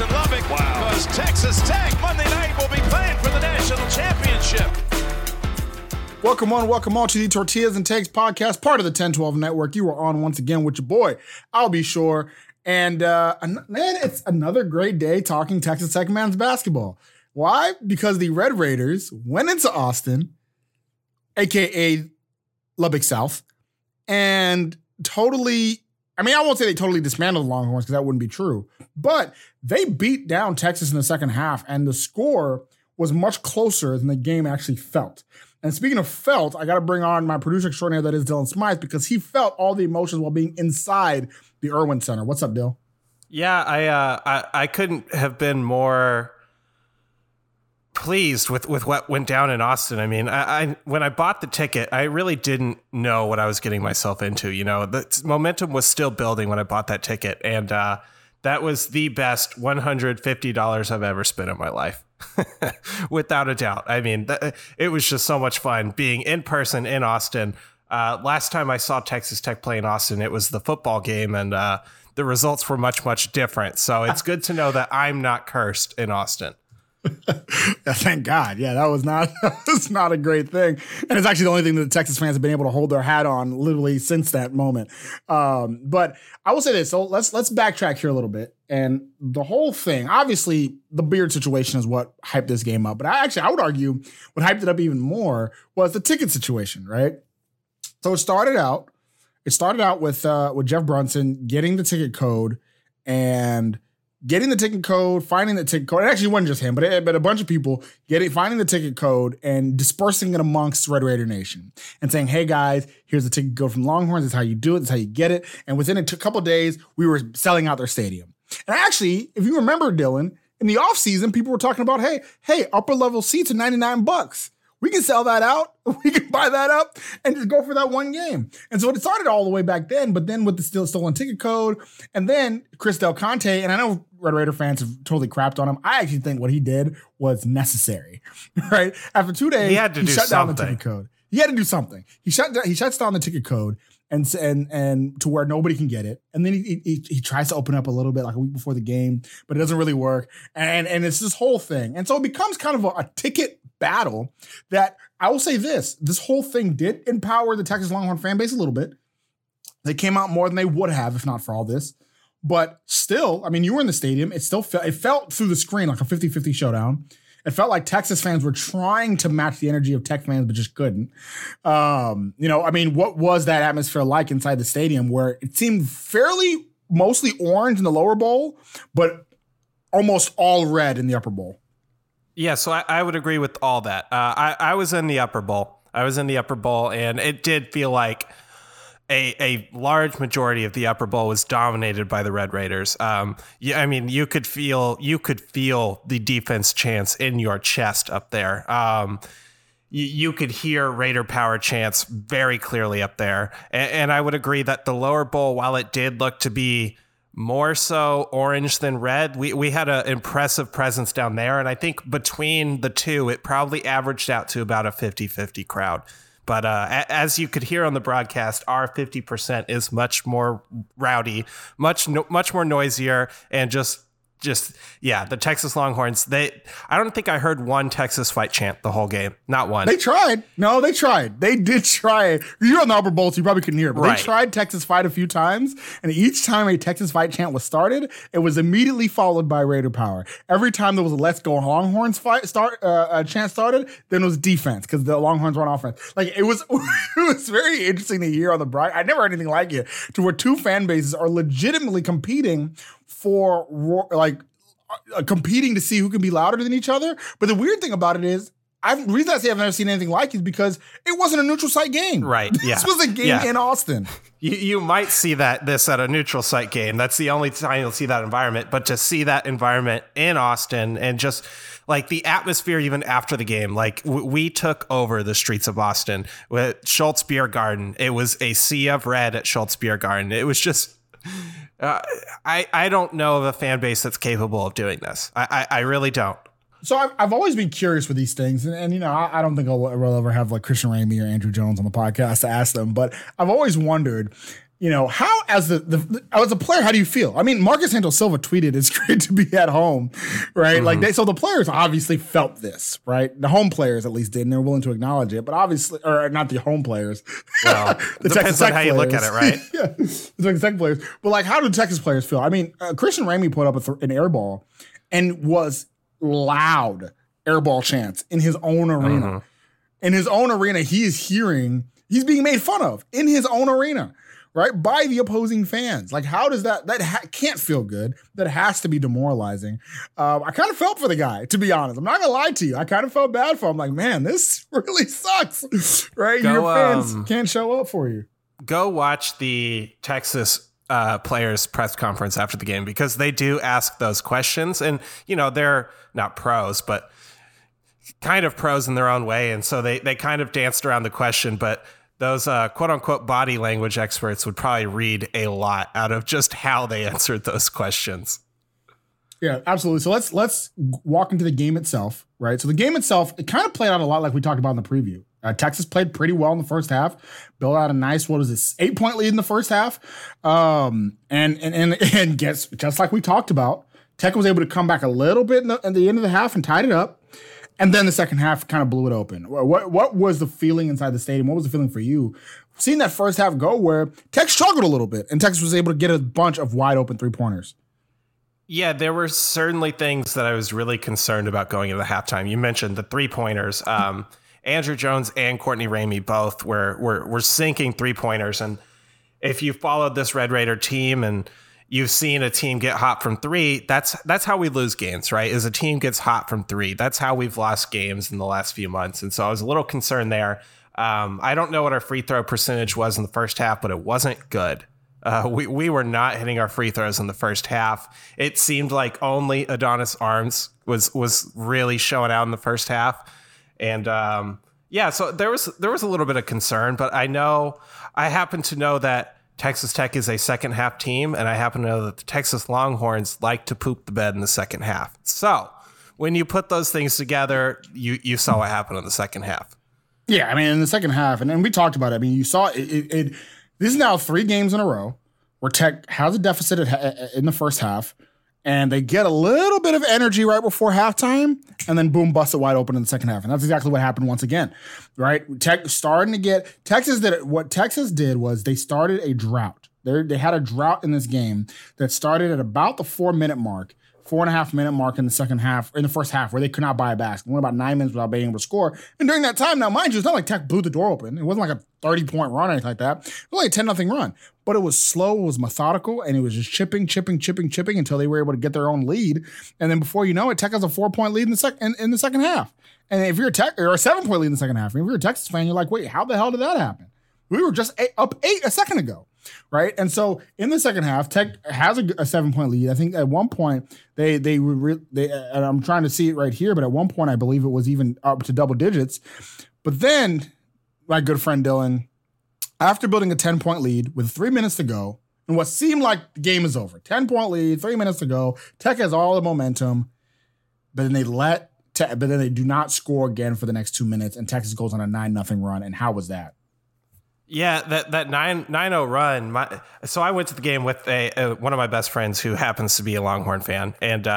place in Lubbock. Wow. Because Texas Tech Monday night will be playing for the national championship. Welcome all to the Tortillas and Takes podcast, part of the 1012 network. You are on once again with your boy, I'll be sure. And man, it's another great day talking Texas Tech men's basketball. Why? Because the Red Raiders went into Austin, aka Lubbock South, and I won't say they totally dismantled the Longhorns because that wouldn't be true, but they beat down Texas in the second half, and the score was much closer than the game actually felt. And speaking of felt, I got to bring on my producer extraordinaire, that is Dylan Smythe, because he felt all the emotions while being inside the Erwin Center. What's up, Dylan? Yeah, I couldn't have been more pleased with what went down in Austin. I mean, I when I bought the ticket, I really didn't know what I was getting myself into. You know, the momentum was still building when I bought that ticket, and that was the best $150 I've ever spent in my life. Without a doubt. I mean, it was just so much fun being in person in Austin. Last time I saw Texas Tech play in Austin, it was the football game, and the results were much, much different. So it's good to know that I'm not cursed in Austin. Thank God. Yeah, that was not a great thing. And it's actually the only thing that the Texas fans have been able to hold their hat on literally since that moment. But I will say this. So let's backtrack here a little bit. And the whole thing, obviously, the Beard situation is what hyped this game up. But I would argue what hyped it up even more was the ticket situation, right? So it started out with Jeff Brunson getting the ticket code and finding the ticket code. It actually wasn't just him, but a bunch of people finding the ticket code and dispersing it amongst Red Raider Nation and saying, hey, guys, here's the ticket code from Longhorns. This is how you do it. This is how you get it. And within a couple of days, we were selling out their stadium. And actually, if you remember, Dylan, in the offseason, people were talking about, hey, upper level seats are $99. We can sell that out. We can buy that up and just go for that one game. And so it started all the way back then, but then with the stolen ticket code, and then Chris Del Conte, and I know Red Raider fans have totally crapped on him. I actually think what he did was necessary, right? After 2 days, he shut down the ticket code. He had to do something. He shuts down the ticket code and to where nobody can get it. And then he tries to open up a little bit like a week before the game, but it doesn't really work. And it's this whole thing. And so it becomes kind of a ticket battle that I will say this whole thing did empower the Texas Longhorn fan base a little bit. They came out more than they would have if not for all this. But still, I mean, you were in the stadium. It still felt through the screen like a 50-50 showdown. It felt like Texas fans were trying to match the energy of Tech fans, but just couldn't. What was that atmosphere like inside the stadium where it seemed fairly mostly orange in the lower bowl, but almost all red in the upper bowl? Yeah, so I would agree with all that. I was in the upper bowl. And it did feel like a large majority of the upper bowl was dominated by the Red Raiders. Yeah, I mean, you could feel the defense chants in your chest up there. You could hear Raider power chants very clearly up there. And I would agree that the lower bowl, while it did look to be more so orange than red, we had an impressive presence down there. And I think between the two, it probably averaged out to about a 50-50 crowd. But as you could hear on the broadcast, our 50% is much more rowdy, much more noisier, and just the Texas Longhorns. I don't think I heard one Texas fight chant the whole game, not one. They tried. No, they tried. They did try. You're on the upper bowl, so you probably couldn't hear it. But right. They tried Texas fight a few times, and each time a Texas fight chant was started, it was immediately followed by Raider power. Every time there was a "Let's Go Longhorns" chant started, then it was defense because the Longhorns were on offense. Like it was very interesting to hear on the broad. I never heard anything like it, to where two fan bases are legitimately competing for competing to see who can be louder than each other. But the weird thing about it is, the reason I say I've never seen anything like it is because it wasn't a neutral site game. Right. Yeah. This was a game in Austin. You might see this at a neutral site game. That's the only time you'll see that environment. But to see that environment in Austin and just like the atmosphere even after the game, like we took over the streets of Austin with Schulz Beer Garden. It was a sea of red at Schulz Beer Garden. It was just... I don't know of a fan base that's capable of doing this. I really don't. So I've always been curious with these things. I don't think I'll ever have like Christian Ramey or Andrew Jones on the podcast to ask them. But I've always wondered, you know, how as the as a player, how do you feel? I mean, Marcus Santos-Silva tweeted, "It's great to be at home," right? Mm-hmm. Like so the players obviously felt this, right? The home players at least did, and they're willing to acknowledge it. But obviously, or not the home players. Well, the Texas Tech players. You look at it, right? Yeah, the Texas Tech players. But like, how do Texas players feel? I mean, Christian Ramey put up an air ball, and was loud air ball chants in his own arena. Mm-hmm. In his own arena, he is hearing he's being made fun of in his own arena. Right, by the opposing fans. Like, how does that can't feel good? That has to be demoralizing. I kind of felt for the guy, to be honest. I'm not gonna lie to you. I kind of felt bad for him. I'm like, man, this really sucks. Right, your fans can't show up for you. Go watch the Texas players press conference after the game, because they do ask those questions, and you know they're not pros, but kind of pros in their own way, and so they kind of danced around the question, but. Those quote-unquote body language experts would probably read a lot out of just how they answered those questions. Yeah, absolutely. So let's walk into the game itself, right? So the game itself, it kind of played out a lot like we talked about in the preview. Texas played pretty well in the first half, built out a nice, 8-point lead in the first half, and gets just like we talked about, Tech was able to come back a little bit at the end of the half and tied it up. And then the second half kind of blew it open. What was the feeling inside the stadium? What was the feeling for you? Seeing that first half go where Tech struggled a little bit and Texas was able to get a bunch of wide open three-pointers. Yeah, there were certainly things that I was really concerned about going into the halftime. You mentioned the three-pointers. Andrew Jones and Courtney Ramey both were sinking three-pointers. And if you followed this Red Raider team and you've seen a team get hot from three. That's how we lose games, right? Is a team gets hot from three. That's how we've lost games in the last few months. And so I was a little concerned there. I don't know what our free throw percentage was in the first half, but it wasn't good. We were not hitting our free throws in the first half. It seemed like only Adonis Arms was really showing out in the first half. And so there was a little bit of concern, but I happen to know that Texas Tech is a second half team, and I happen to know that the Texas Longhorns like to poop the bed in the second half. So when you put those things together, you saw what happened in the second half. Yeah, I mean, in the second half, and we talked about it. I mean, you saw it. This is now 3 games in a row where Tech has a deficit in the first half, and they get a little bit of energy right before halftime, and then boom, bust it wide open in the second half. And that's exactly what happened once again, right? What Texas did was they started a drought. They had a drought in this game that started at about the 4.5 minute mark in the second half, in the first half, where they could not buy a basket. Went about 9 minutes without being able to score. And during that time, now mind you, it's not like Tech blew the door open. It wasn't like a 30-point run or anything like that. It was like a 10-0 run. But it was slow, it was methodical, and it was just chipping until they were able to get their own lead. And then before you know it, Tech has a 4-point lead in the second half. And if you're a Tech, or a 7-point lead in the second half, and if you're a Texas fan, you're like, wait, how the hell did that happen? We were just up 8 a second ago. Right. And so in the second half, Tech has a 7-point lead. I think at one point they and I'm trying to see it right here, but at one point I believe it was even up to double digits. But then my good friend Dylan, after building a 10-point lead with 3 minutes to go, and what seemed like the game is over, 10-point lead, 3 minutes to go, Tech has all the momentum, but then they do not score again for the next 2 minutes, and Texas goes on a 9-0 run. And how was that? Yeah, that 9-0 run. So I went to the game with one of my best friends who happens to be a Longhorn fan. And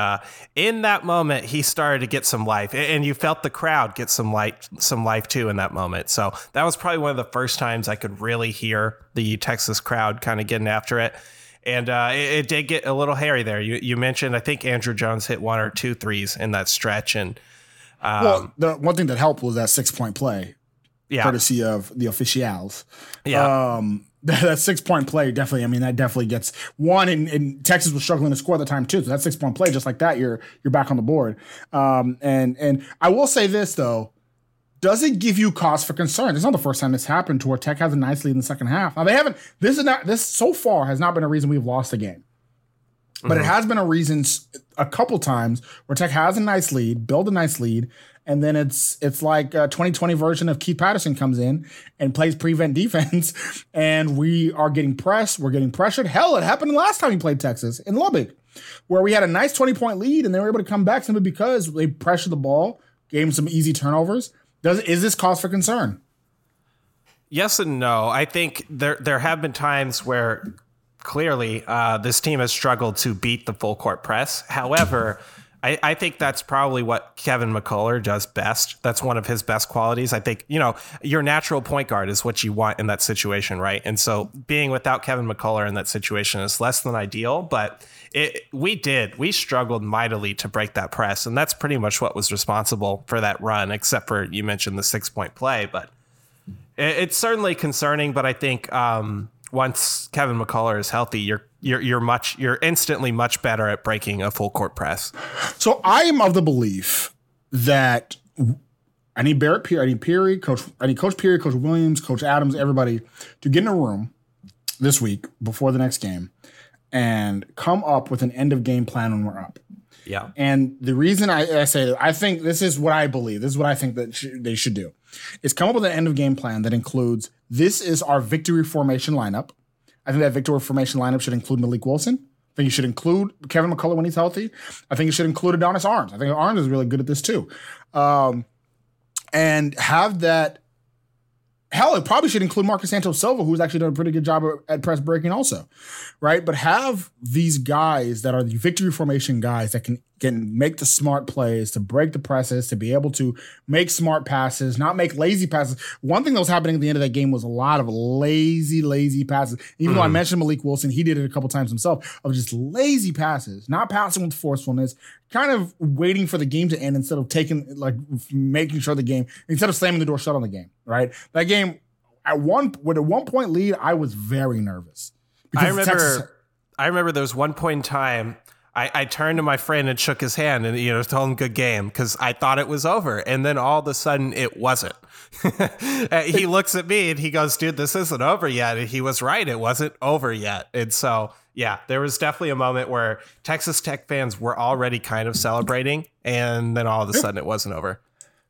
in that moment, he started to get some life. And you felt the crowd get some life, too, in that moment. So that was probably one of the first times I could really hear the Texas crowd kind of getting after it. And it did get a little hairy there. You mentioned, I think Andrew Jones hit 1 or 2 threes in that stretch. And the one thing that helped was that 6-point play. Yeah. Courtesy of the officials. Yeah. That 6-point play definitely, I mean, that definitely gets one, and Texas was struggling to score at the time too. So that 6-point play, just like that, you're back on the board. And I will say this though, does it give you cause for concern? It's not the first time this happened to where Tech has a nice lead in the second half. Now this so far has not been a reason we've lost the game. But it has been a reason a couple times where Tech has a nice lead, build a nice lead, and then it's like a 2020 version of Keith Patterson comes in and plays prevent defense, and we are getting pressed, we're getting pressured. Hell, it happened last time we played Texas in Lubbock, where we had a nice 20-point lead, and they were able to come back simply because they pressured the ball, gave them some easy turnovers. Is this cause for concern? Yes and no. I think there have been times where clearly this team has struggled to beat the full court press. However, I think that's probably what Kevin McCullough does best. That's one of his best qualities. I think, you know, your natural point guard is what you want in that situation, right? And so being without Kevin McCullough in that situation is less than ideal, but we struggled mightily to break that press. And that's pretty much what was responsible for that run, except for you mentioned the 6-point play, but it's certainly concerning. But I think, once Kevin McCullough is healthy, you're instantly much better at breaking a full court press. So I am of the belief that I need Barrett Peary, I need Coach Peary, Coach Williams, Coach Adams, everybody to get in a room this week before the next game and come up with an end of game plan when we're up. Yeah. And the reason I say that, I think this is what I believe. This is what I think that they should do is come up with an end of game plan that includes this is our victory formation lineup. I think that victory formation lineup should include Malik Wilson. I think you should include Kevin McCullough when he's healthy. I think you should include Adonis Arms. I think Arms is really good at this too. And have that – hell, it probably should include Marcus Santos-Silva, who's actually done a pretty good job at press breaking also, right? But have these guys that are the victory formation guys that can make the smart plays, to break the presses, to be able to make smart passes, not make lazy passes. One thing that was happening at the end of that game was a lot of lazy passes. Even though I mentioned Malik Wilson, he did it a couple times himself, of just lazy passes, not passing with forcefulness, kind of waiting for the game to end instead of making sure the game, instead of slamming the door shut on the game, right? That game, with a 1-point lead, I was very nervous. I remember there was one point in time I turned to my friend and shook his hand and, you know, told him good game because I thought it was over. And then all of a sudden it wasn't. He looks at me and he goes, dude, this isn't over yet. And he was right. It wasn't over yet. And so, yeah, there was definitely a moment where Texas Tech fans were already kind of celebrating. And then all of a sudden it wasn't over.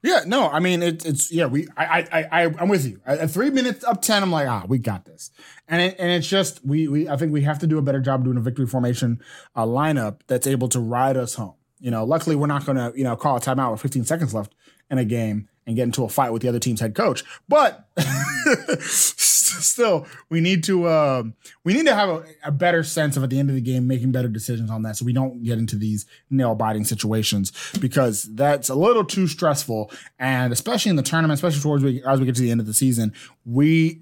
Yeah, no, I mean, I'm with you. At 3 minutes up 10, I'm like, we got this. And it's just, I think we have to do a better job doing a victory formation lineup that's able to ride us home. You know, luckily we're not going to, you know, call a timeout with 15 seconds left in a game and get into a fight with the other team's head coach. But still, we need to have a better sense of, at the end of the game, making better decisions on that so we don't get into these nail-biting situations, because that's a little too stressful. And especially in the tournament, especially as we get to the end of the season, this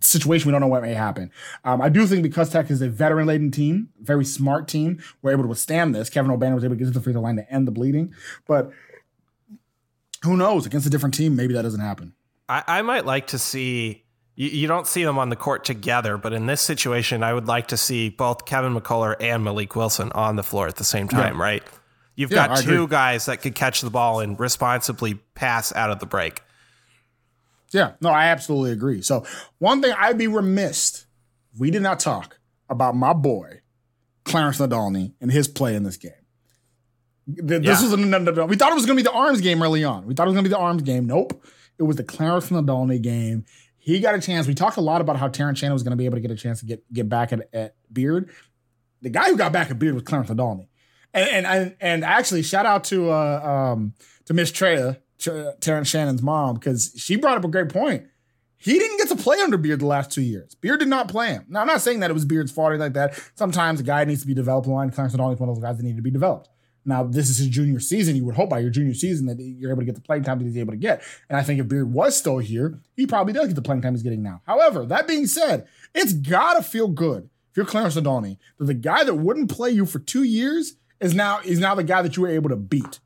situation, we don't know what may happen. I do think because Tech is a veteran-laden team, very smart team, we're able to withstand this. Kevin O'Bannon was able to get to the free throw line to end the bleeding. But who knows? Against a different team, maybe that doesn't happen. I might like to see, you don't see them on the court together, but in this situation, I would like to see both Kevin McCullough and Malik Wilson on the floor at the same time, yeah. Right? You've got two guys that could catch the ball and responsibly pass out of the break. Yeah, no, I absolutely agree. So one thing, I'd be remiss, we did not talk about my boy, Clarence Nadolny, and his play in this game. We thought it was going to be the Arms game early on. We thought it was going to be the Arms game. Nope. It was the Clarence Nadolny game. He got a chance. We talked a lot about how Terrence Shannon was going to be able to get a chance to get back at Beard. The guy who got back at Beard was Clarence Nadolny. And actually, shout out to Miss Treya, Terrence Shannon's mom, because she brought up a great point. He didn't get to play under Beard the last 2 years. Beard did not play him. Now, I'm not saying that it was Beard's fault or anything like that. Sometimes a guy needs to be developed online. Clarence Nadolny is one of those guys that needed to be developed. Now, this is his junior season. You would hope by your junior season that you're able to get the playing time that he's able to get. And I think if Beard was still here, he probably does get the playing time he's getting now. However, that being said, it's got to feel good if you're Clarence Nadolny that the guy that wouldn't play you for 2 years is now the guy that you were able to beat.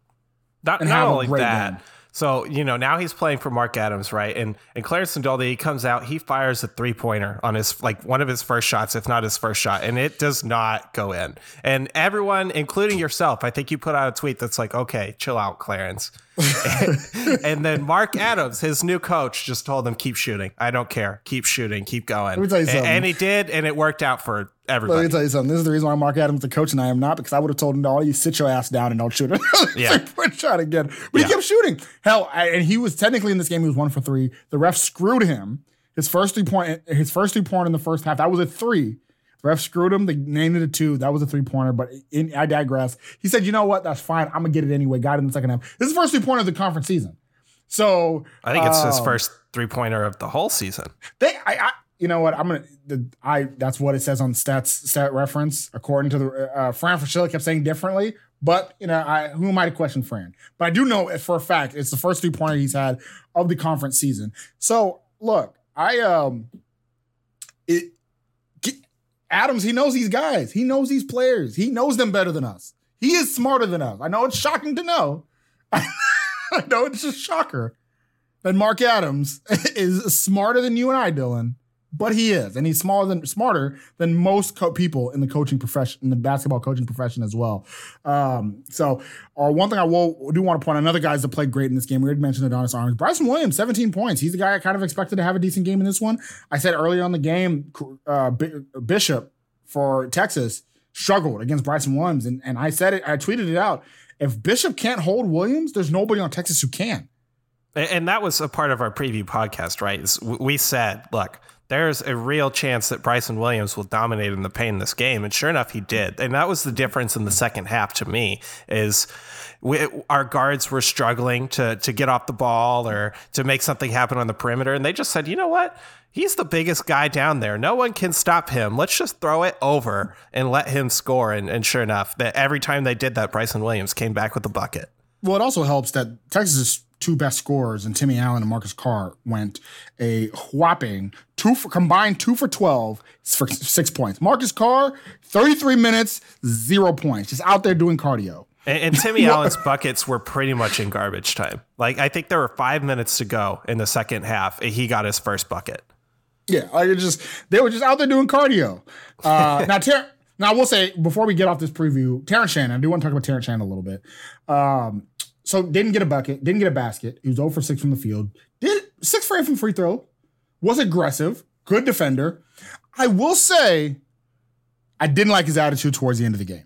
Not only that. Game. So, you know, now he's playing for Mark Adams, right? And Clarence Nadolny, he comes out, he fires a three-pointer on his, one of his first shots, if not his first shot, and it does not go in. And everyone, including yourself, I think you put out a tweet that's like, okay, chill out, Clarence. And then Mark Adams, his new coach, just told him, keep shooting. I don't care. Keep shooting. Keep going. Let me tell you something. And he did, and it worked out for everybody. Let me tell you something. This is the reason why Mark Adams is the coach and I am not, because I would have told him, no, you sit your ass down and don't shoot it. We're trying again. But he kept shooting. Hell, and he was technically in this game, he was 1 for 3. The ref screwed him. His first three-pointer in the first half, that was a 3. The ref screwed him. They named it a 2. That was a 3-pointer, but I digress. He said, you know what? That's fine. I'm going to get it anyway. Got it in the second half. This is the first 3-pointer of the conference season. So I think it's his first three-pointer of the whole season. You know what? That's what it says on stat reference. According to the Fran Fraschilla kept saying differently, but who am I to question Fran? But I do know for a fact it's the first three-pointer he's had of the conference season. So look, Adams, he knows these guys, he knows these players, he knows them better than us. He is smarter than us. I know it's shocking to know. I know it's a shocker that Mark Adams is smarter than you and I, Dylan. But he is, and he's smarter than most people in the coaching profession, in the basketball coaching profession as well. One thing I do want to point out, another guy that played great in this game. We already mentioned Adonis Arms. Bryson Williams, 17 points. He's the guy I kind of expected to have a decent game in this one. I said earlier on the game, Bishop for Texas struggled against Bryson Williams, and I said it. I tweeted it out. If Bishop can't hold Williams, there's nobody on Texas who can. And that was a part of our preview podcast, right? We said, look, there's a real chance that Bryson Williams will dominate in the paint this game. And sure enough, he did. And that was the difference in the second half to me is our guards were struggling to get off the ball or to make something happen on the perimeter. And they just said, you know what? He's the biggest guy down there. No one can stop him. Let's just throw it over and let him score. And sure enough, that every time they did that, Bryson Williams came back with the bucket. Well, it also helps that Texas' two best scorers, and Timmy Allen and Marcus Carr, went a whopping combined 2 for 12 for 6 points. Marcus Carr, 33 minutes, 0 points. Just out there doing cardio. And Timmy Allen's buckets were pretty much in garbage time. Like, I think there were 5 minutes to go in the second half, and he got his first bucket. Yeah, they were just out there doing cardio. Now, I will say, before we get off this preview, Terrence Shannon, I do want to talk about Terrence Shannon a little bit. So didn't get a bucket, didn't get a basket. He was 0 for 6 from the field. Did 6 for 8 from free throw. Was aggressive, good defender. I will say I didn't like his attitude towards the end of the game.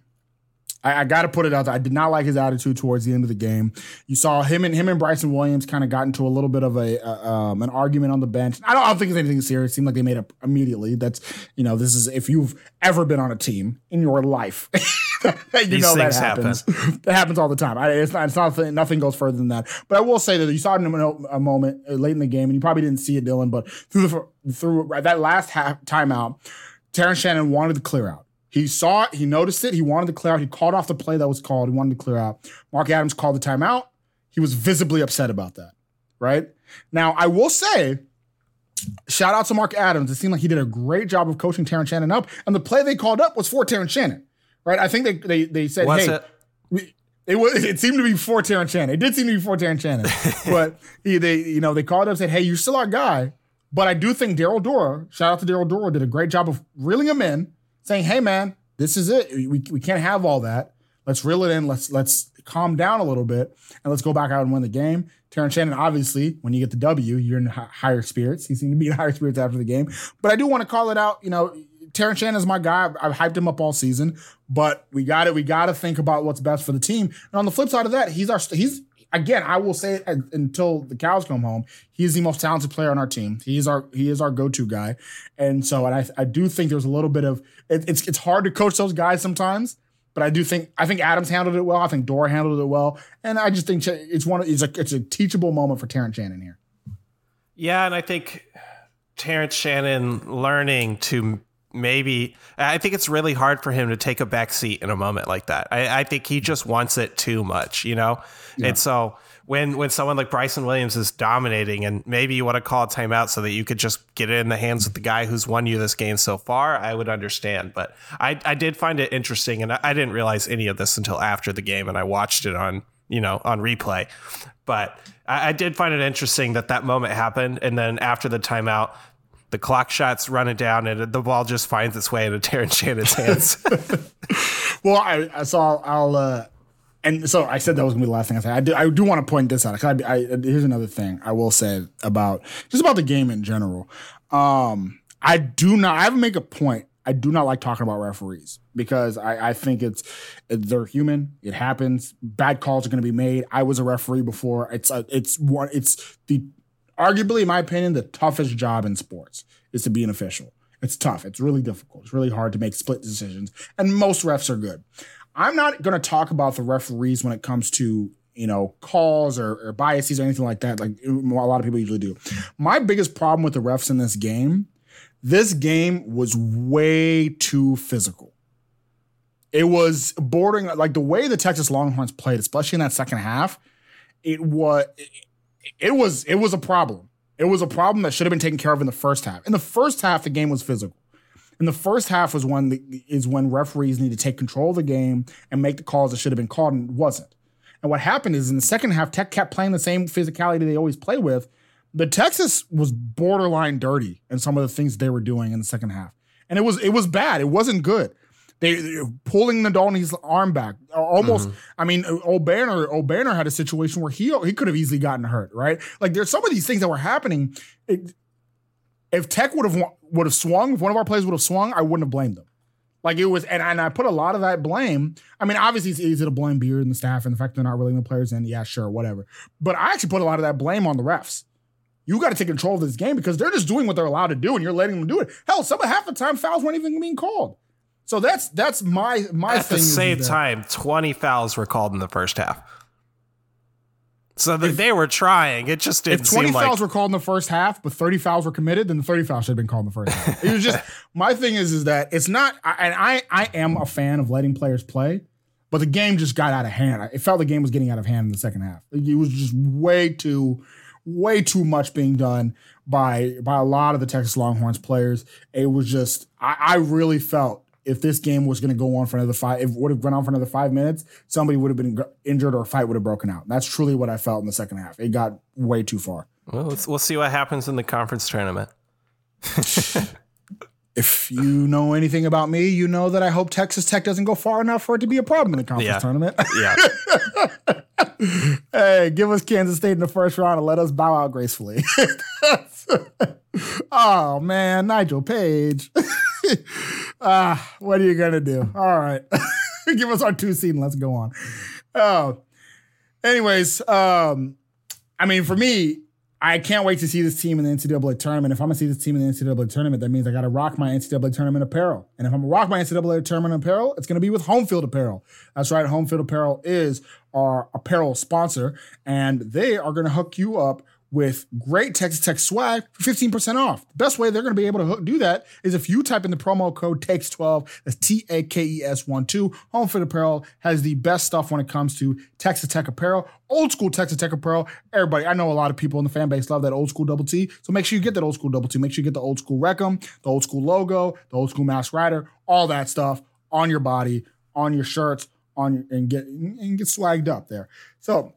I got to put it out there. I did not like his attitude towards the end of the game. You saw him and Bryson Williams kind of got into a little bit of an argument on the bench. I don't think it's anything serious. It seemed like they made up immediately. That's, this is, if you've ever been on a team in your life, that happens. That happens all the time. Nothing goes further than that. But I will say that you saw it in a moment late in the game, and you probably didn't see it, Dylan, but through that last half timeout, Terrence Shannon wanted to clear out. He saw it. He noticed it. He wanted to clear out. He called off the play that was called. He wanted to clear out. Mark Adams called the timeout. He was visibly upset about that, right? Now, I will say, shout out to Mark Adams. It seemed like he did a great job of coaching Terrence Shannon up, and the play they called up was for Terrence Shannon, right? I think they said, was hey, it seemed to be for Terrence Shannon. It did seem to be for Terrence Shannon. But they called up and said, hey, you're still our guy. But I do think Darryl Dora, shout out to Darryl Dora, did a great job of reeling him in, saying, hey, man, this is it. We can't have all that. Let's reel it in. Let's calm down a little bit, and let's go back out and win the game. Terrence Shannon, obviously, when you get the W, you're in higher spirits. He seemed to be in higher spirits after the game. But I do want to call it out. Terrence Shannon is my guy. I've hyped him up all season. But we got to think about what's best for the team. And on the flip side of that, he's again, I will say it until the cows come home, he's the most talented player on our team. He is our go-to guy. And so, I do think there's a little bit of, it's hard to coach those guys sometimes, but I think Adams handled it well. I think Dora handled it well. And I just think it's a teachable moment for Terrence Shannon here. Yeah. And I think Terrence Shannon learning to I think it's really hard for him to take a back seat in a moment like that. I think he just wants it too much, Yeah. And so when someone like Bryson Williams is dominating, and maybe you want to call a timeout so that you could just get it in the hands of the guy who's won you this game so far, I would understand. But I did find it interesting, and I didn't realize any of this until after the game, and I watched it on replay. But I did find it interesting that moment happened, and then after the timeout, the clock shot's running down, and the ball just finds its way into Terrence Shannon's hands. Well, I saw and so I said that was gonna be the last thing I said. I do want to point this out. Here's another thing I will say about the game in general. I make a point. I do not like talking about referees because I think they're human. It happens. Bad calls are going to be made. I was a referee before. Arguably, in my opinion, the toughest job in sports is to be an official. It's tough. It's really difficult. It's really hard to make split decisions. And most refs are good. I'm not going to talk about the referees when it comes to you know, calls or biases or anything like that, like a lot of people usually do. My biggest problem with the refs in this game was way too physical. It was bordering, like the way the Texas Longhorns played, especially in that second half, it was a problem. It was a problem that should have been taken care of in the first half. In the first half, the game was physical. In the first half was when referees need to take control of the game and make the calls that should have been called and wasn't. And what happened is in the second half, Tech kept playing the same physicality they always play with. But Texas was borderline dirty in some of the things they were doing in the second half. And it was bad. It wasn't good. They were pulling Nadolny's arm back. Almost, I mean, O'Banner had a situation where he could have easily gotten hurt, right? Like, there's some of these things that were happening. If Tech would have swung, if one of our players would have swung, I wouldn't have blamed them. Like, it was, and I put a lot of that blame. I mean, obviously it's easy to blame Beard and the staff and the fact they're not really the players in. Yeah, sure, whatever. But I actually put a lot of that blame on the refs. You got to take control of this game because they're just doing what they're allowed to do and you're letting them do it. Hell, half the time fouls weren't even being called. So that's my thing. At the same time, 20 fouls were called in the first half. So they were trying. It just didn't seem like... If 20 fouls were called in the first half, but 30 fouls were committed, then the 30 fouls should have been called in the first half. It was just... My thing is that it's not... And I am a fan of letting players play, but the game just got out of hand. It felt the game was getting out of hand in the second half. It was just way too much being done by a lot of the Texas Longhorns players. It was just... I really felt if this game was going to go on for another five, if it would have gone on for another 5 minutes, somebody would have been injured or a fight would have broken out. That's truly what I felt in the second half. It got way too far. Well, we'll see what happens in the conference tournament. If you know anything about me, you know that I hope Texas Tech doesn't go far enough for it to be a problem in the conference tournament. Yeah. Hey, give us Kansas State in the first round and let us bow out gracefully. Oh, man, Nigel Page. What are you going to do? All right. Give us our two seed and let's go on. Anyways, I mean, for me, I can't wait to see this team in the NCAA tournament. If I'm going to see this team in the NCAA tournament, that means I got to rock my NCAA tournament apparel. And if I'm going to rock my NCAA tournament apparel, it's going to be with Homefield apparel. That's right. Homefield apparel is our apparel sponsor, and they are going to hook you up with great Texas Tech swag for 15% off. The best way they're going to be able to do that is if you type in the promo code TAKES12, that's TAKES12. Homefield Apparel has the best stuff when it comes to Texas Tech apparel, old school Texas Tech apparel. Everybody, I know a lot of people in the fan base love that old school double T, so make sure you get that old school double T. Make sure you get the old school Reckham, the old school logo, the old school Mask Rider, all that stuff on your body, on your shirts, and get swagged up there. So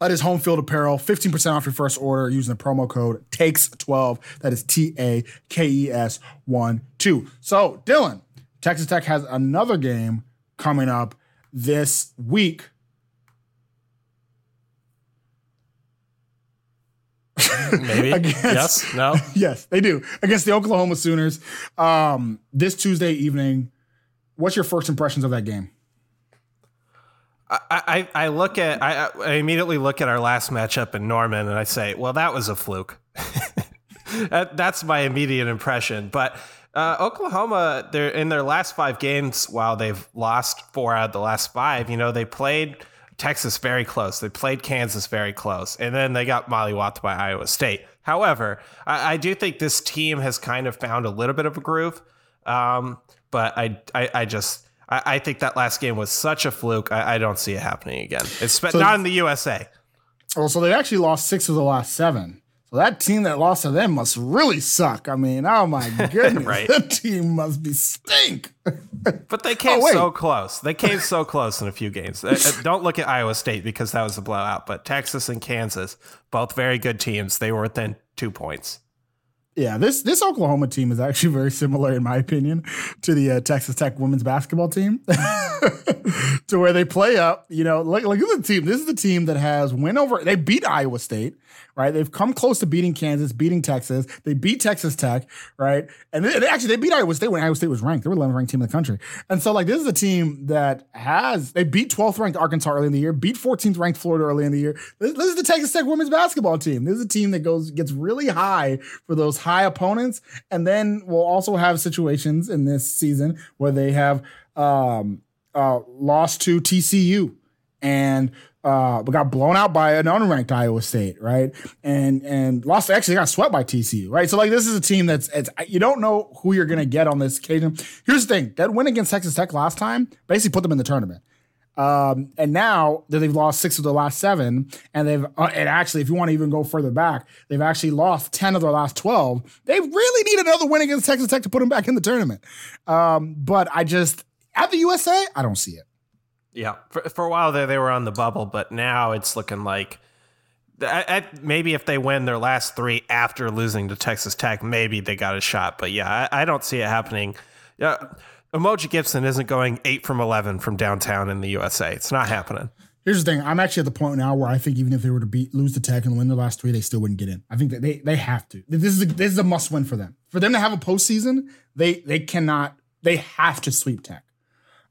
that is Homefield Apparel, 15% off your first order using the promo code TAKES12. That is TAKES12. So, Dylan, Texas Tech has another game coming up this week. Maybe. Yes. No. Yes, they do. Against the Oklahoma Sooners this Tuesday evening. What's your first impressions of that game? I immediately look at our last matchup in Norman and I say, well, that was a fluke. That's my immediate impression. But Oklahoma, they're in their last five games, while they've lost 4 out of the last 5, you know, they played Texas very close. They played Kansas very close. And then they got mollywopped by Iowa State. However, I do think this team has kind of found a little bit of a groove. But I think that last game was such a fluke. I don't see it happening again. Not in the USA. Well, so they actually lost 6 of the last 7. So that team that lost to them must really suck. I mean, oh my goodness. Right. That team must be stink. But they came so close. They came so close in a few games. Don't look at Iowa State because that was a blowout. But Texas and Kansas, both very good teams. They were within 2 points. Yeah, this Oklahoma team is actually very similar, in my opinion, to the Texas Tech women's basketball team, to where they play up. You know, like this team. This is the team that has win over. They beat Iowa State, right? They've come close to beating Kansas, beating Texas. They beat Texas Tech, right? And they beat Iowa State when Iowa State was ranked. They were the 11th ranked team in the country. And so, like, this is a team that has they beat 12th ranked Arkansas early in the year, beat 14th ranked Florida early in the year. This is the Texas Tech women's basketball team. This is a team that gets really high for those high opponents, and then we'll also have situations in this season where they have lost to TCU and but got blown out by an unranked Iowa State, right? And lost, actually got swept by TCU, right? So like this is a team that's, you don't know who you're going to get on this occasion. Here's the thing, that win against Texas Tech last time basically put them in the tournament. And now that they've lost 6 of the last 7, and they've and actually, if you want to even go further back, they've actually lost 10 of their last 12. They really need another win against Texas Tech to put them back in the tournament. But I just, at the USA, I don't see it. Yeah, for a while there, they were on the bubble, but now it's looking like maybe if they win their last 3 after losing to Texas Tech, maybe they got a shot. But yeah, I don't see it happening. Yeah. Umoja Gibson isn't going 8 from 11 from downtown in the USA. It's not happening. Here's the thing. I'm actually at the point now where I think even if they were to lose the Tech and win the last 3, they still wouldn't get in. I think that they have to. This is a must win for them. For them to have a postseason, they cannot. They have to sweep Tech.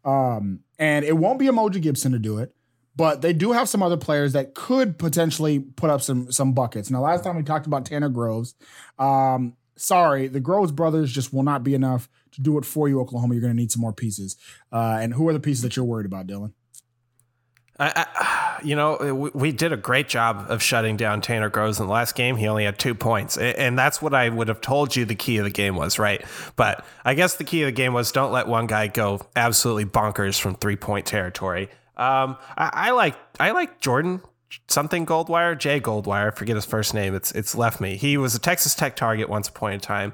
And it won't be Umoja Gibson to do it, but they do have some other players that could potentially put up some buckets. Now, last time we talked about Tanner Groves. Sorry, the Groves brothers just will not be enough to do it for you, Oklahoma. You're going to need some more pieces. And who are the pieces that you're worried about, Dylan? We did a great job of shutting down Tanner Groves in the last game. He only had 2 points. And that's what I would have told you the key of the game was, right? But I guess the key of the game was don't let one guy go absolutely bonkers from 3-point territory. I like Jordan Jay Goldwire, forget his first name. It's left me. He was a Texas Tech target once upon a time.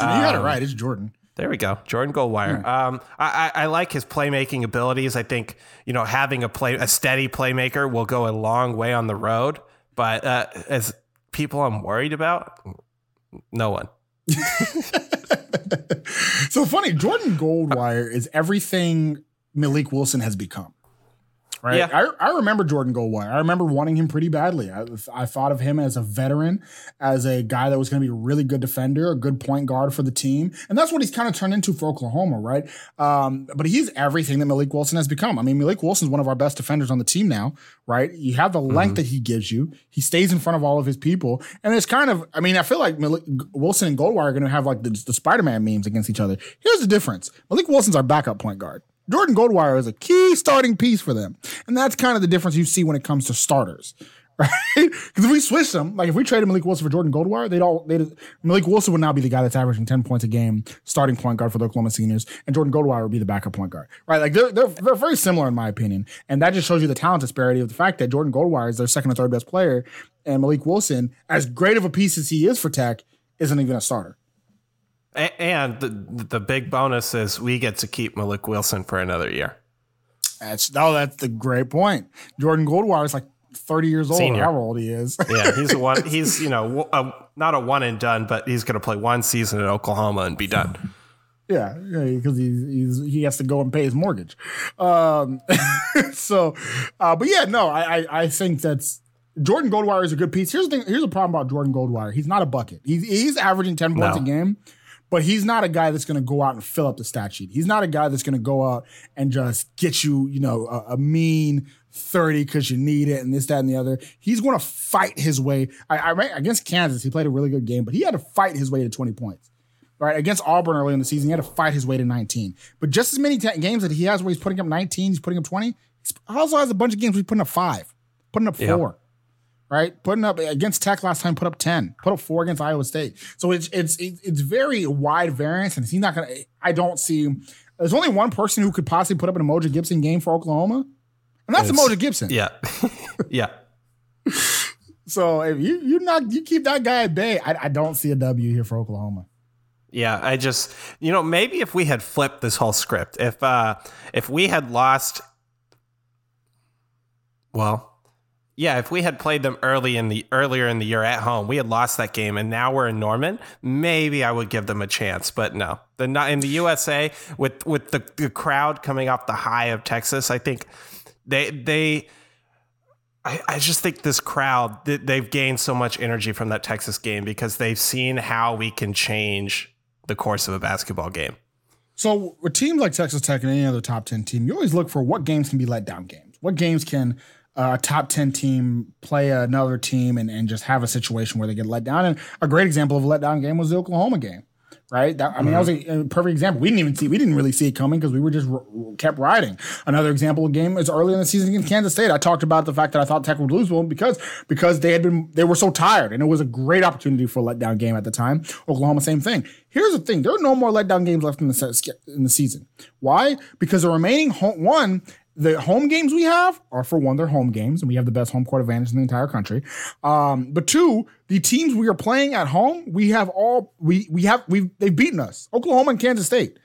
You got it right. It's Jordan. There we go. Jordan Goldwire. Yeah. I like his playmaking abilities. I think, having a steady playmaker will go a long way on the road. But as people I'm worried about, no one. So funny. Jordan Goldwire is everything Malik Wilson has become. Right? Yeah. I remember Jordan Goldwire. I remember wanting him pretty badly. I thought of him as a veteran, as a guy that was going to be a really good defender, a good point guard for the team. And that's what he's kind of turned into for Oklahoma, right? But he's everything that Malik Wilson has become. I mean, Malik Wilson's one of our best defenders on the team now, right? You have the length that he gives you. He stays in front of all of his people. And it's kind of, I feel like Wilson and Goldwire are going to have like the Spider-Man memes against each other. Here's the difference. Malik Wilson's our backup point guard. Jordan Goldwire is a key starting piece for them. And that's kind of the difference you see when it comes to starters, right? Because if we switch them, like if we traded Malik Wilson for Jordan Goldwire, Malik Wilson would now be the guy that's averaging 10 points a game, starting point guard for the Oklahoma seniors, and Jordan Goldwire would be the backup point guard, right? Like they're very similar in my opinion. And that just shows you the talent disparity of the fact that Jordan Goldwire is their second or third best player, and Malik Wilson, as great of a piece as he is for Tech, isn't even a starter. And the big bonus is we get to keep Malik Wilson for another year. That's the great point. Jordan Goldwire is like 30 years old, or however old he is. Yeah, he's one. He's not a one and done, but he's going to play one season at Oklahoma and be done. Yeah, because he has to go and pay his mortgage. I think that's. Jordan Goldwire is a good piece. Here's the thing. Here's the problem about Jordan Goldwire. He's not a bucket. He's averaging 10 points a game. But he's not a guy that's going to go out and fill up the stat sheet. He's not a guy that's going to go out and just get you, a mean 30 because you need it and this, that, and the other. He's going to fight his way. Against Kansas, he played a really good game, but he had to fight his way to 20 points. Right? Against Auburn early in the season, he had to fight his way to 19. But just as many games that he has where he's putting up 19, he's putting up 20, he also has a bunch of games where he's putting up 5, putting up 4. Right, putting up against Tech last time, put up 10, put up 4 against Iowa State. So it's very wide variance, and he's not gonna. I don't see. There's only one person who could possibly put up an Umoja Gibson game for Oklahoma, and that's Umoja Gibson. Yeah, yeah. So if you keep that guy at bay, I don't see a W here for Oklahoma. Yeah, I just maybe if we had flipped this whole script, if we had lost, well. Yeah, if we had played them earlier in the year at home, we had lost that game, and now we're in Norman. Maybe I would give them a chance, but no, they're not in the USA with the crowd coming off the high of Texas. I think I just think this crowd they've gained so much energy from that Texas game because they've seen how we can change the course of a basketball game. So with teams like Texas Tech and any other top 10 team, you always look for what games can be let down games. What games can a top 10 team play another team and just have a situation where they get let down. And a great example of a let down game was the Oklahoma game, right? That, I mean, that was a perfect example. We didn't really see it coming because we were just kept riding. Another example of game is early in the season against Kansas State. I talked about the fact that I thought Tech would lose one because they were so tired, and it was a great opportunity for a letdown game at the time. Oklahoma, same thing. Here's the thing: there are no more letdown games left in the season. Why? Because the remaining the home games we have are, for one, they're home games, and we have the best home court advantage in the entire country. But two, the teams we are playing at home, they've beaten us. Oklahoma and Kansas State,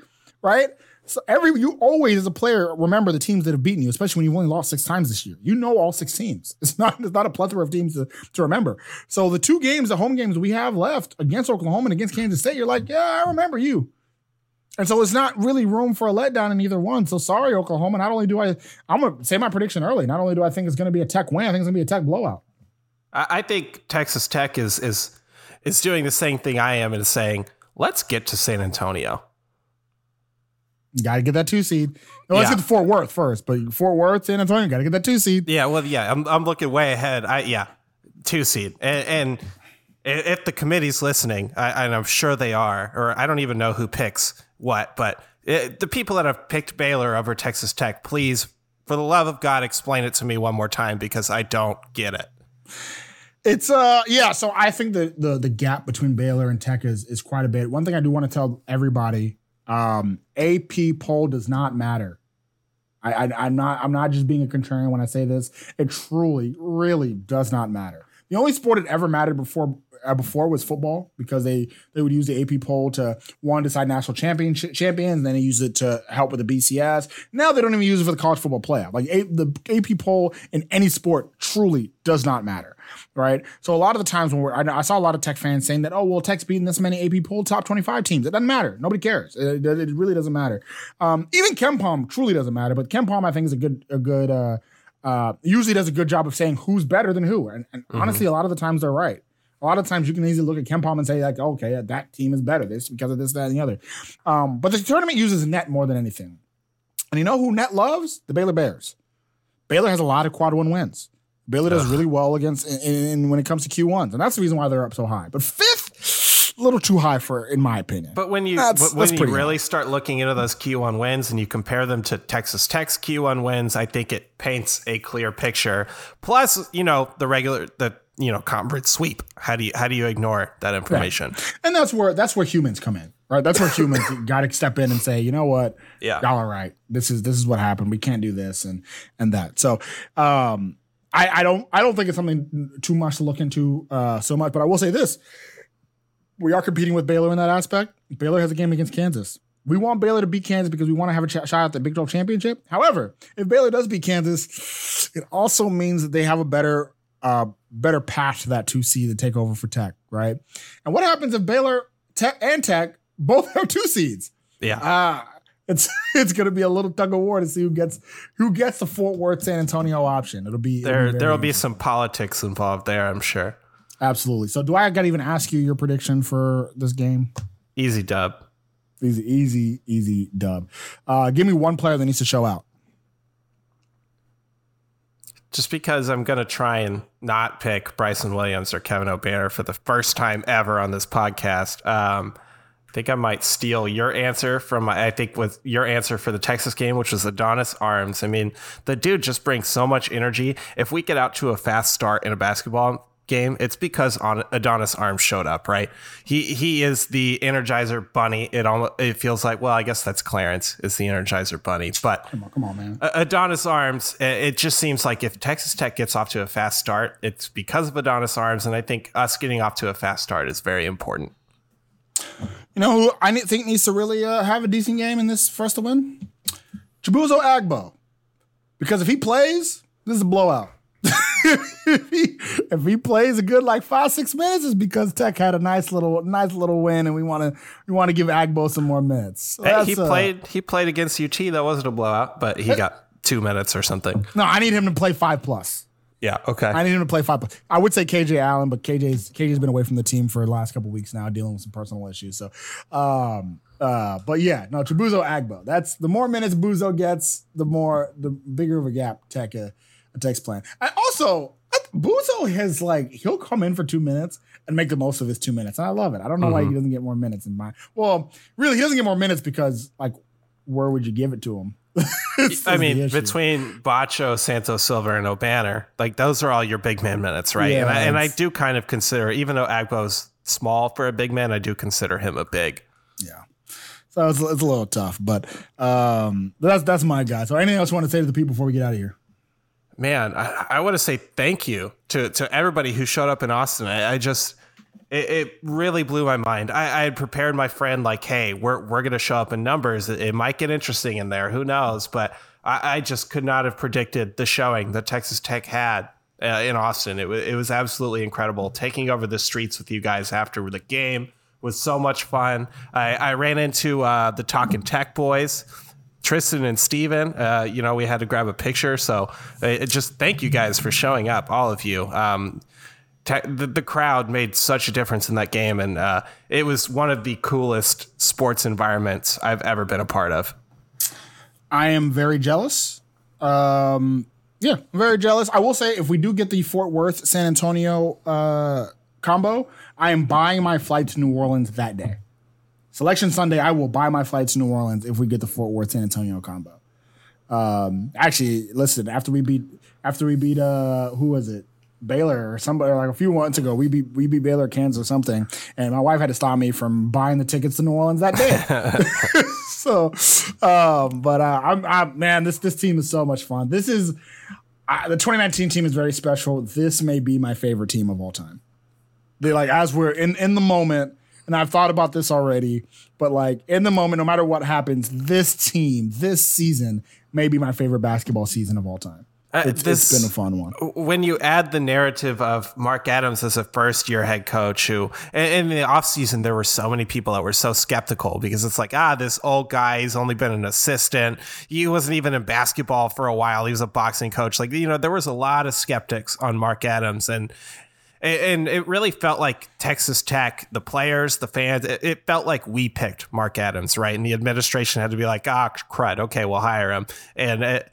right? So you always, as a player, remember the teams that have beaten you, especially when you've only lost 6 times this year. You know all 6 teams. It's not a plethora of teams to remember. So the 2 games, the home games we have left against Oklahoma and against Kansas State, you're like, yeah, I remember you. And so it's not really room for a letdown in either one. So sorry, Oklahoma. I'm going to say my prediction early. Not only do I think it's going to be a Tech win, I think it's going to be a Tech blowout. I think Texas Tech is doing the same thing I am and is saying, let's get to San Antonio. Got to get that 2 seed. No, let's get to Fort Worth first. But Fort Worth, San Antonio, got to get that 2 seed. Yeah, well, yeah, I'm looking way ahead. 2 seed. And if the committee's listening, and I'm sure they are, or I don't even know who picks what, but the people that have picked Baylor over Texas Tech, please, for the love of God, explain it to me one more time because I don't get it. It's so I think the gap between Baylor and Tech is quite a bit. One thing I do want to tell everybody, AP poll does not matter. I'm not just being a contrarian when I say this. It truly, really does not matter. The only sport it ever mattered before was football, because they would use the AP poll to, one, decide national champions, and then they used it to help with the BCS. Now they don't even use it for the college football playoff. Like the AP poll in any sport truly does not matter, right? So a lot of the times I saw a lot of Tech fans saying that, oh, well, Tech's beaten this many AP poll top 25 teams. It doesn't matter. Nobody cares. It really doesn't matter. Even KenPom truly doesn't matter, but KenPom I think is a good usually does a good job of saying who's better than who. And honestly, a lot of the times they're right. A lot of times you can easily look at KenPom and say, like, okay, that team is better this because of this, that, and the other. But the tournament uses net more than anything. And you know who net loves? The Baylor Bears. Baylor has a lot of quad one wins. Baylor does really well against when it comes to Q1s. And that's the reason why they're up so high. But fifth, a little too high in my opinion. But when you really start looking into those Q1 wins and you compare them to Texas Tech's Q1 wins, I think it paints a clear picture. Plus, conference sweep. How do you ignore that information? Yeah. And that's where humans come in, right? That's where humans got to step in and say, you know what? Yeah. Y'all are right. This is what happened. We can't do this and that. So, I don't think it's something too much to look into so much, but I will say this. We are competing with Baylor in that aspect. Baylor has a game against Kansas. We want Baylor to beat Kansas because we want to have a shot at the Big 12 championship. However, if Baylor does beat Kansas, it also means that they have a better path to that 2 seed to take over for Tech, right? And what happens if Baylor and Tech both have 2 seeds? Yeah, it's going to be a little tug of war to see who gets the Fort Worth San Antonio option. There will be some politics involved there, I'm sure. Absolutely. So, do I got to even ask you your prediction for this game? Easy dub. Easy dub. Give me one player that needs to show out. Just because I'm going to try and not pick Bryson Williams or Kevin O'Bannon for the first time ever on this podcast, I think I might steal your answer with your answer for the Texas game, which was Adonis Arms. I mean, the dude just brings so much energy. If we get out to a fast start in a basketball game, it's because Adonis Arms showed up, right? He is the Energizer Bunny. It feels like, well, I guess that's Clarence is the Energizer Bunny, but come on, man. Adonis Arms. It just seems like if Texas Tech gets off to a fast start, it's because of Adonis Arms, and I think us getting off to a fast start is very important. You know who I think needs to really have a decent game in this for us to win? Chibuzo Agbo, because if he plays, this is a blowout. If he plays a good 5-6 minutes, it's because Tech had a nice little win, and we want to give Agbo some more minutes. So he played against UT. That wasn't a blowout, but he got 2 minutes or something. No, I need him to play 5+. Yeah, okay. I would say KJ Allen, but KJ's been away from the team for the last couple of weeks now, dealing with some personal issues. So, Chibuzo Agbo. That's the more minutes Buzo gets, the bigger of a gap Tech. A text plan. I also, Buzo has, like, he'll come in for 2 minutes and make the most of his 2 minutes. And I love it. I don't know why he doesn't get more minutes in my. Well, really, he doesn't get more minutes because, like, where would you give it to him? I mean, between Bacho, Santos-Silva, and O'Bannon, like, those are all your big man minutes, right? Yeah, and I do kind of consider, even though Agbo's small for a big man, I do consider him a big. Yeah. So it's a little tough, but that's my guy. So anything else you want to say to the people before we get out of here? Man, I want to say thank you to everybody who showed up in Austin. It really blew my mind. I had prepared my friend like, hey, we're going to show up in numbers. It might get interesting in there. Who knows? But I just could not have predicted the showing that Texas Tech had in Austin. It was absolutely incredible. Taking over the streets with you guys after the game was so much fun. I ran into the Talking Tech boys. Tristan and Steven, we had to grab a picture. So just thank you guys for showing up, all of you. The crowd made such a difference in that game, and it was one of the coolest sports environments I've ever been a part of. I am very jealous. Yeah, very jealous. I will say, if we do get the Fort Worth San Antonio combo, I am buying my flight to New Orleans that day. Selection Sunday, I will buy my flights to New Orleans if we get the Fort Worth San Antonio combo. Actually, listen, after we beat who was it? Baylor or somebody, like a few months ago, we beat Baylor, Kansas or something, and my wife had to stop me from buying the tickets to New Orleans that day. Man, this team is so much fun. This is the 2019 team is very special. This may be my favorite team of all time. They like as we're in the moment. And I've thought about this already, but like in the moment, no matter what happens, this team, this season may be my favorite basketball season of all time. It's been a fun one. When you add the narrative of Mark Adams as a first-year head coach who, in the offseason, there were so many people that were so skeptical because it's like, this old guy, he's only been an assistant. He wasn't even in basketball for a while. He was a boxing coach. Like, there was a lot of skeptics on Mark Adams, and it really felt like Texas Tech, the players, the fans, it felt like we picked Mark Adams, right? And the administration had to be like, crud, okay, we'll hire him. And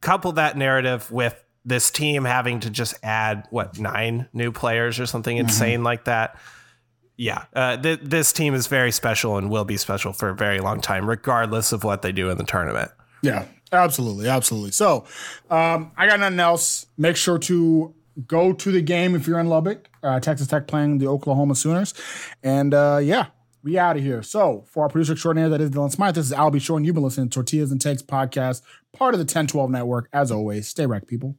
couple that narrative with this team having to just add, 9 new players or something insane like that. Yeah, this team is very special and will be special for a very long time, regardless of what they do in the tournament. Yeah, absolutely, absolutely. So I got nothing else. Make sure to go to the game if you're in Lubbock. Texas Tech playing the Oklahoma Sooners. And, we out of here. So, for our producer extraordinaire, that is Dylan Smythe. This is Albie Shore, and you've been listening to Tortillas and Takes podcast, part of the 1012 network. As always, stay wrecked, people.